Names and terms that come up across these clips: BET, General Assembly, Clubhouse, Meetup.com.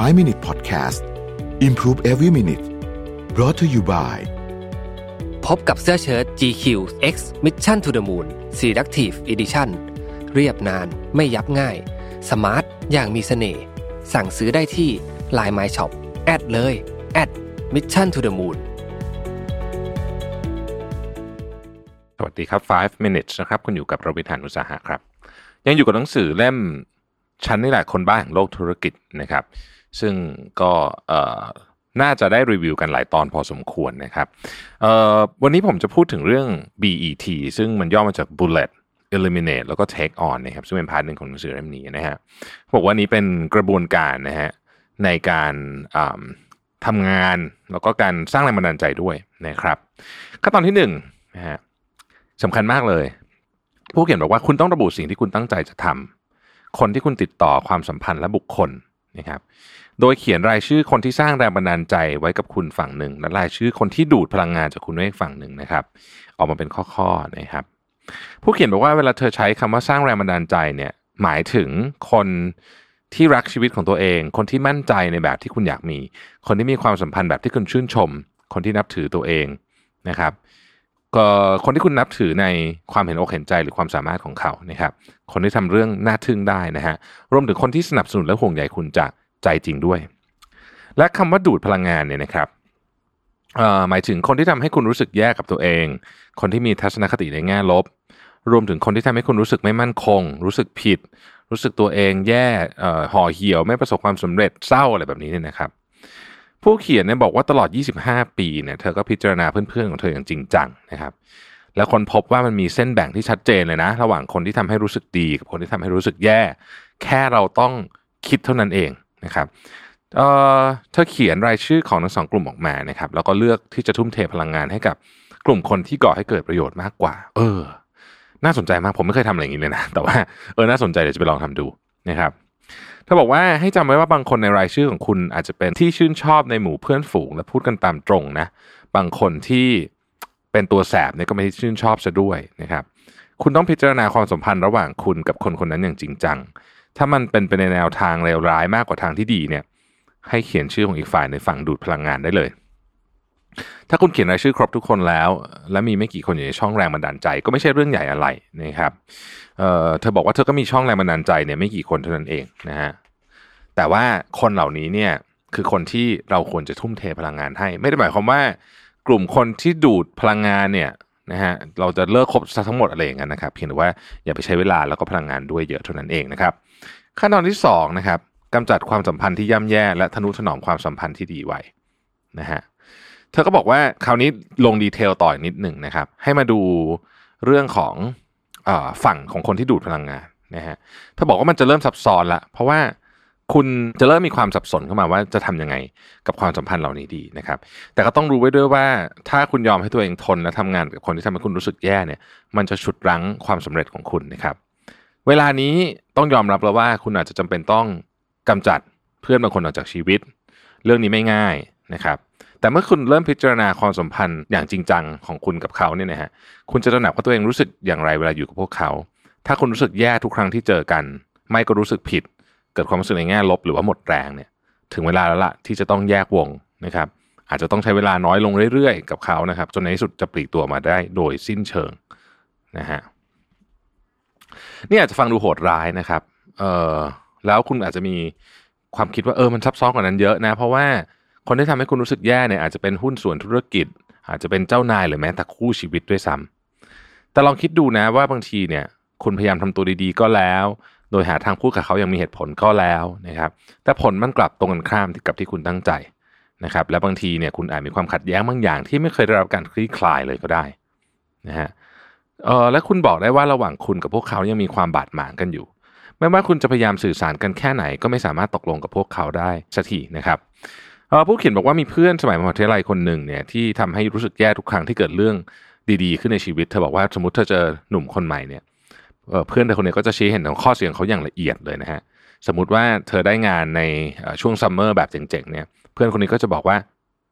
5 Minute Podcast Improve Every Minute Brought to you by พบกับเสื้อเชิ้ต GQ X Mission to the Moon Selective Edition เรียบนานไม่ยับง่ายสมาร์ทอย่างมีเสน่ห์สั่งซื้อได้ที่ LINE My Shop แอดเลยMission to the Moonสวัสดีครับ5 minutes นะครับคุณอยู่กับรวิธานอุตสาหะครับยังอยู่กับหนังสือเล่มฉันนี่แหละคนบ้าแห่งโลกธุรกิจนะครับซึ่งก็น่าจะได้รีวิวกันหลายตอนพอสมควรนะครับวันนี้ผมจะพูดถึงเรื่อง BET ซึ่งมันย่อมาจาก Bullet Eliminate แล้วก็ Take On นะครับซึ่งเป็นพาร์ทหนึ่งของหนังสือเล่มนี้นะฮะบอกว่านี้เป็นกระบวนการนะฮะในการทำงานแล้วก็การสร้างแรงบันดาลใจด้วยนะครับขั้นตอนที่1นะฮะสำคัญมากเลยผู้เขียนบอกว่าคุณต้องระบุสิ่งที่คุณตั้งใจจะทำคนที่คุณติดต่อความสัมพันธ์และบุคคลนะครับโดยเขียนรายชื่อคนที่สร้างแรงบันดาลใจไว้กับคุณฝั่งหนึ่งและรายชื่อคนที่ดูดพลังงานจากคุณไว้ฝั่งหนึ่งนะครับออกมาเป็นข้อๆนะครับผู้เขียนบอกว่าเวลาเธอใช้คำว่าสร้างแรงบันดาลใจเนี่ยหมายถึงคนที่รักชีวิตของตัวเองคนที่มั่นใจในแบบที่คุณอยากมีคนที่มีความสัมพันธ์แบบที่คุณชื่นชมคนที่นับถือตัวเองนะครับก็คนที่คุณนับถือในความเห็นอกเห็นใจหรือความสามารถของเขานะครับคนที่ทำเรื่องน่าทึ่งได้นะฮะรวมถึงคนที่สนับสนุนและห่วงใยคุณจากใจจริงด้วยและคำว่าดูดพลังงานเนี่ยนะครับหมายถึงคนที่ทำให้คุณรู้สึกแย่กับตัวเองคนที่มีทัศนคติในแง่ลบรวมถึงคนที่ทำให้คุณรู้สึกไม่มั่นคงรู้สึกผิดรู้สึกตัวเองแย่ห่อเหี่ยวไม่ประสบความสำเร็จเศร้าอะไรแบบนี้เนี่ยนะครับผู้เขียนเนี่ยบอกว่าตลอด25ปีเนี่ยเธอก็พิจารณาเพื่อนๆของเธออย่างจริงจังนะครับแล้วคนพบว่ามันมีเส้นแบ่งที่ชัดเจนเลยนะระหว่างคนที่ทำให้รู้สึกดีกับคนที่ทำให้รู้สึกแย่แค่เราต้องคิดเท่านั้นเองนะครับเธอเขียนรายชื่อของทั้งสองกลุ่มออกมานะครับแล้วก็เลือกที่จะทุ่มเทพลังงานให้กับกลุ่มคนที่ก่อให้เกิดประโยชน์มากกว่าน่าสนใจมากผมไม่เคยทำอะไรอย่างนี้เลยนะแต่ว่าน่าสนใจเดี๋ยวจะไปลองทำดูนะครับเธอบอกว่าให้จำไว้ว่าบางคนในรายชื่อของคุณอาจจะเป็นที่ชื่นชอบในหมู่เพื่อนฝูงและพูดกันตามตรงนะบางคนที่เป็นตัวแสบเนี่ยก็ไม่ได้ชื่นชอบซะด้วยนะครับคุณต้องพิจารณาความสัมพันธ์ระหว่างคุณกับคนคนนั้นอย่างจริงจังถ้ามันเป็นไปในแนวทางเลวร้ายมากกว่าทางที่ดีเนี่ยให้เขียนชื่อของอีกฝ่ายในฝั่งดูดพลังงานได้เลยถ้าคุณเขียนรายชื่อครบทุกคนแล้วและมีไม่กี่คนอยู่ในช่องแรงบันดาลใจก็ไม่ใช่เรื่องใหญ่อะไรนะครับเธอบอกว่าเธอก็มีช่องแรงบันดาลใจเนี่ยไม่กี่คนเท่านั้นเองนะฮะแต่ว่าคนเหล่านี้เนี่ยคือคนที่เราควรจะทุ่มเทพลังงานให้ไม่ได้หมายความว่ากลุ่มคนที่ดูดพลังงานเนี่ยนะฮะเราจะเลิกคบทั้งหมดอะไรอย่างนั้นนะครับเพียงแต่ว่าอย่าไปใช้เวลาแล้วก็พลังงานด้วยเยอะเท่านั้นเองนะครับขั้นตอนที่2นะครับกำจัดความสัมพันธ์ที่ย่ำแย่และทนุถนอมความสัมพันธ์ที่ดีไว้นะฮะเธอก็บอกว่าคราวนี้ลงดีเทลต่ออีกนิดหนึ่งนะครับให้มาดูเรื่องของฝั่งของคนที่ดูดพลังงานนะฮะเธอบอกว่ามันจะเริ่มซับซ้อนละเพราะว่าคุณจะเริ่มมีความสับสนเข้ามาว่าจะทำยังไงกับความสัมพันธ์เหล่านี้ดีนะครับแต่ก็ต้องรู้ไว้ด้วยว่าถ้าคุณยอมให้ตัวเองทนและทำงานกับคนที่ทำให้คุณรู้สึกแย่เนี่ยมันจะฉุดรั้งความสำเร็จของคุณนะครับเวลานี้ต้องยอมรับแล้วว่าคุณอาจจะจำเป็นต้องกำจัดเพื่อนบางคนออกจากชีวิตเรื่องนี้ไม่ง่ายนะครับแต่เมื่อคุณเริ่มพิจารณาความสัมพันธ์อย่างจริงจังของคุณกับเขาเนี่ยนะฮะคุณจะตระหนักว่าตัวเองรู้สึกอย่างไรเวลาอยู่กับพวกเขาถ้าคุณรู้สึกแย่ทุกครั้งที่เจอกันไม่ก็รู้สึกผิดเกิดความรู้สึกในแง่ลบหรือว่าหมดแรงเนี่ยถึงเวลาแล้วล่ะที่จะต้องแยกวงนะครับอาจจะต้องใช้เวลาน้อยลงเรื่อยๆกับเขานะครับจนในที่สุดจะปลีกตัวมาได้โดยสิ้นเชิงนะฮะนี่อาจจะฟังดูโหดร้ายนะครับแล้วคุณอาจจะมีความคิดว่ามันซับซ้อนกว่านั้นเยอะนะเพราะว่าคนที่ทำให้คุณรู้สึกแย่เนี่ยอาจจะเป็นหุ้นส่วนธุรกิจอาจจะเป็นเจ้านายหรือแม้แต่คู่ชีวิตด้วยซ้ำแต่ลองคิดดูนะว่าบางทีเนี่ยคุณพยายามทำตัวดีๆก็แล้วโดยหาทางพูดกับเขาอย่างมีเหตุผลก็แล้วนะครับแต่ผลมันกลับตรงกันข้ามกับที่คุณตั้งใจนะครับและบางทีเนี่ยคุณอาจมีความขัดแย้งบางอย่างที่ไม่เคยได้รับการคลี่คลายเลยก็ได้นะฮะและคุณบอกได้ว่าระหว่างคุณกับพวกเขายังมีความบาดหมางกันอยู่ไม่ว่าคุณจะพยายามสื่อสารกันแค่ไหนก็ไม่สามารถตกลงกับพวกเขาได้สักทีนะครับผู้เขียนบอกว่ามีเพื่อนสมัยมหาวิทยาลัยคนหนึ่งเนี่ยที่ทำให้รู้สึกแย่ทุกครั้งที่เกิดเรื่องดีๆขึ้นในชีวิตเธอบอกว่าสมมติเธอเจอหนุ่มคนใหม่เนี่ยเพื่อนเธอคนนี้ก็จะชี้เห็นข้อเสียของเขาอย่างละเอียดเลยนะฮะสมมติว่าเธอได้งานในช่วงซัมเมอร์แบบเจ๋งๆเนี่ยเพื่อนคนนี้ก็จะบอกว่า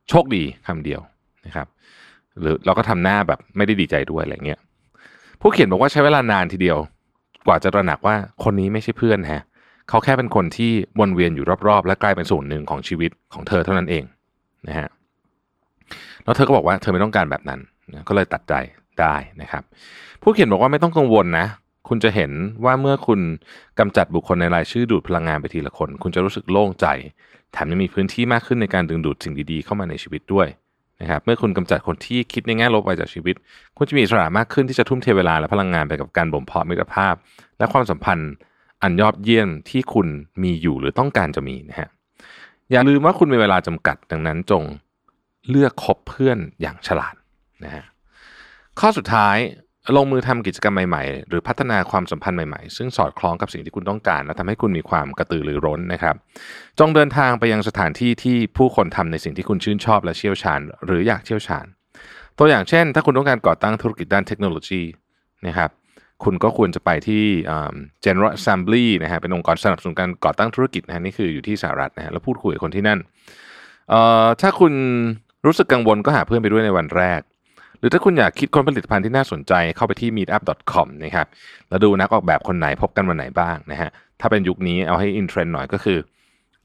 โชคดีคำเดียวนะครับหรือเราก็ทำหน้าแบบไม่ได้ดีใจด้วยอะไรเงี้ยผู้เขียนบอกว่าใช้เวลานานทีเดียวกว่าจะตระหนักว่าคนนี้ไม่ใช่เพื่อนฮะ เขาแค่เป็นคนที่วนเวียนอยู่รอบๆและกลายเป็นส่วนหนึ่งของชีวิตของเธอเท่านั้นเองนะฮะแล้วเธอก็บอกว่าเธอไม่ต้องการแบบนั้นนะก็เลยตัดใจได้นะครับผู้เขียนบอกว่าไม่ต้องกังวลนะคุณจะเห็นว่าเมื่อคุณกำจัดบุคคลในรายชื่อดูดพลังงานไปทีละคนคุณจะรู้สึกโล่งใจแถมยังมีพื้นที่มากขึ้นในการดึงดูดสิ่งดีๆเข้ามาในชีวิตด้วยนะครับเมื่อคุณกำจัดคนที่คิดในแง่ลบไปจากชีวิตคุณจะมีอิสระมากขึ้นที่จะทุ่มเทเวลาและพลังงานไปกับการบ่มเพาะมิตรภาพและความสัมพันธ์อันยอดเยี่ยมที่คุณมีอยู่หรือต้องการจะมีนะฮะอย่าลืมว่าคุณมีเวลาจำกัดดังนั้นจงเลือกคบเพื่อนอย่างฉลาดนะฮะข้อสุดท้ายลงมือทำกิจกรรมใหม่ๆหรือพัฒนาความสัมพันธ์ใหม่ๆซึ่งสอดคล้องกับสิ่งที่คุณต้องการและทำให้คุณมีความกระตือรือร้นนะครับจงเดินทางไปยังสถานที่ที่ผู้คนทำในสิ่งที่คุณชื่นชอบและเชี่ยวชาญหรืออยากเชี่ยวชาญตัวอย่างเช่นถ้าคุณต้องการก่อตั้งธุรกิจด้านเทคโนโลยีนะครับคุณก็ควรจะไปที่ General Assembly นะฮะเป็นองค์กรสนับสนุนการก่อตั้งธุรกิจนะฮะนี่คืออยู่ที่สหรัฐนะฮะแล้วพูดคุยกับคนที่นั่นถ้าคุณรู้สึกกังวลก็หาเพื่อนไปด้วยในวันแรกหรือถ้าคุณอยากคิดค้นผลิตภัณฑ์ที่น่าสนใจเข้าไปที่ Meetup.com นะครับแล้วดูนักออกแบบคนไหนพบกันวันไหนบ้างนะฮะถ้าเป็นยุคนี้เอาให้อินเทรนด์หน่อยก็คือ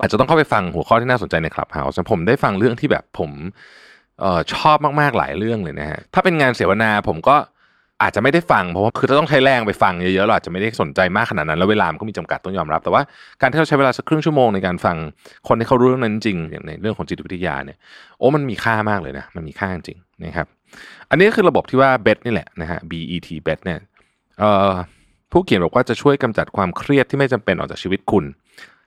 อาจจะต้องเข้าไปฟังหัวข้อที่น่าสนใจใน Clubhouse ผมได้ฟังเรื่องที่แบบผมชอบมากๆหลายเรื่องเลยนะฮะถ้าเป็นงานเสวนาผมก็อาจจะไม่ได้ฟังเพราะว่าคือต้องใช้แรงไปฟังเยอะๆเราอาจจะไม่ได้สนใจมากขนาดนั้นแล้วเวลามันก็มีจำกัดต้องยอมรับแต่ว่าการที่เราใช้เวลาสักครึ่งชั่วโมงในการฟังคนที่เขารู้เรื่องนั้นจริงอย่างในเรื่องของจิตวิทยาเนี่ยโอ้มันมีค่ามากเลยนะมันมีค่าจริงนะครับอันนี้คือระบบที่ว่า BET นี่แหละนะฮะ BET BET เนี่ยผู้เขียนบอกว่าจะช่วยกำจัดความเครียดที่ไม่จำเป็นออกจากชีวิตคุณ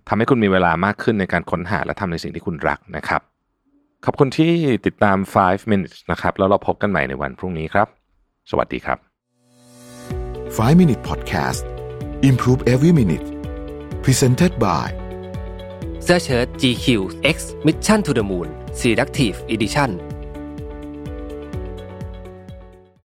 ทำให้คุณมีเวลามากขึ้นในการค้นหาและทำในสิ่งที่คุณรักนะครับขอบคุณที่ติดตาม 5 minutes นะครับแล้วเราพบกันใหม่ในวันพรุ่งนี้ครับสวัสดีครับ5 minute podcast improve every minute presented by Search GQ X Mission to the Moon Selective Edition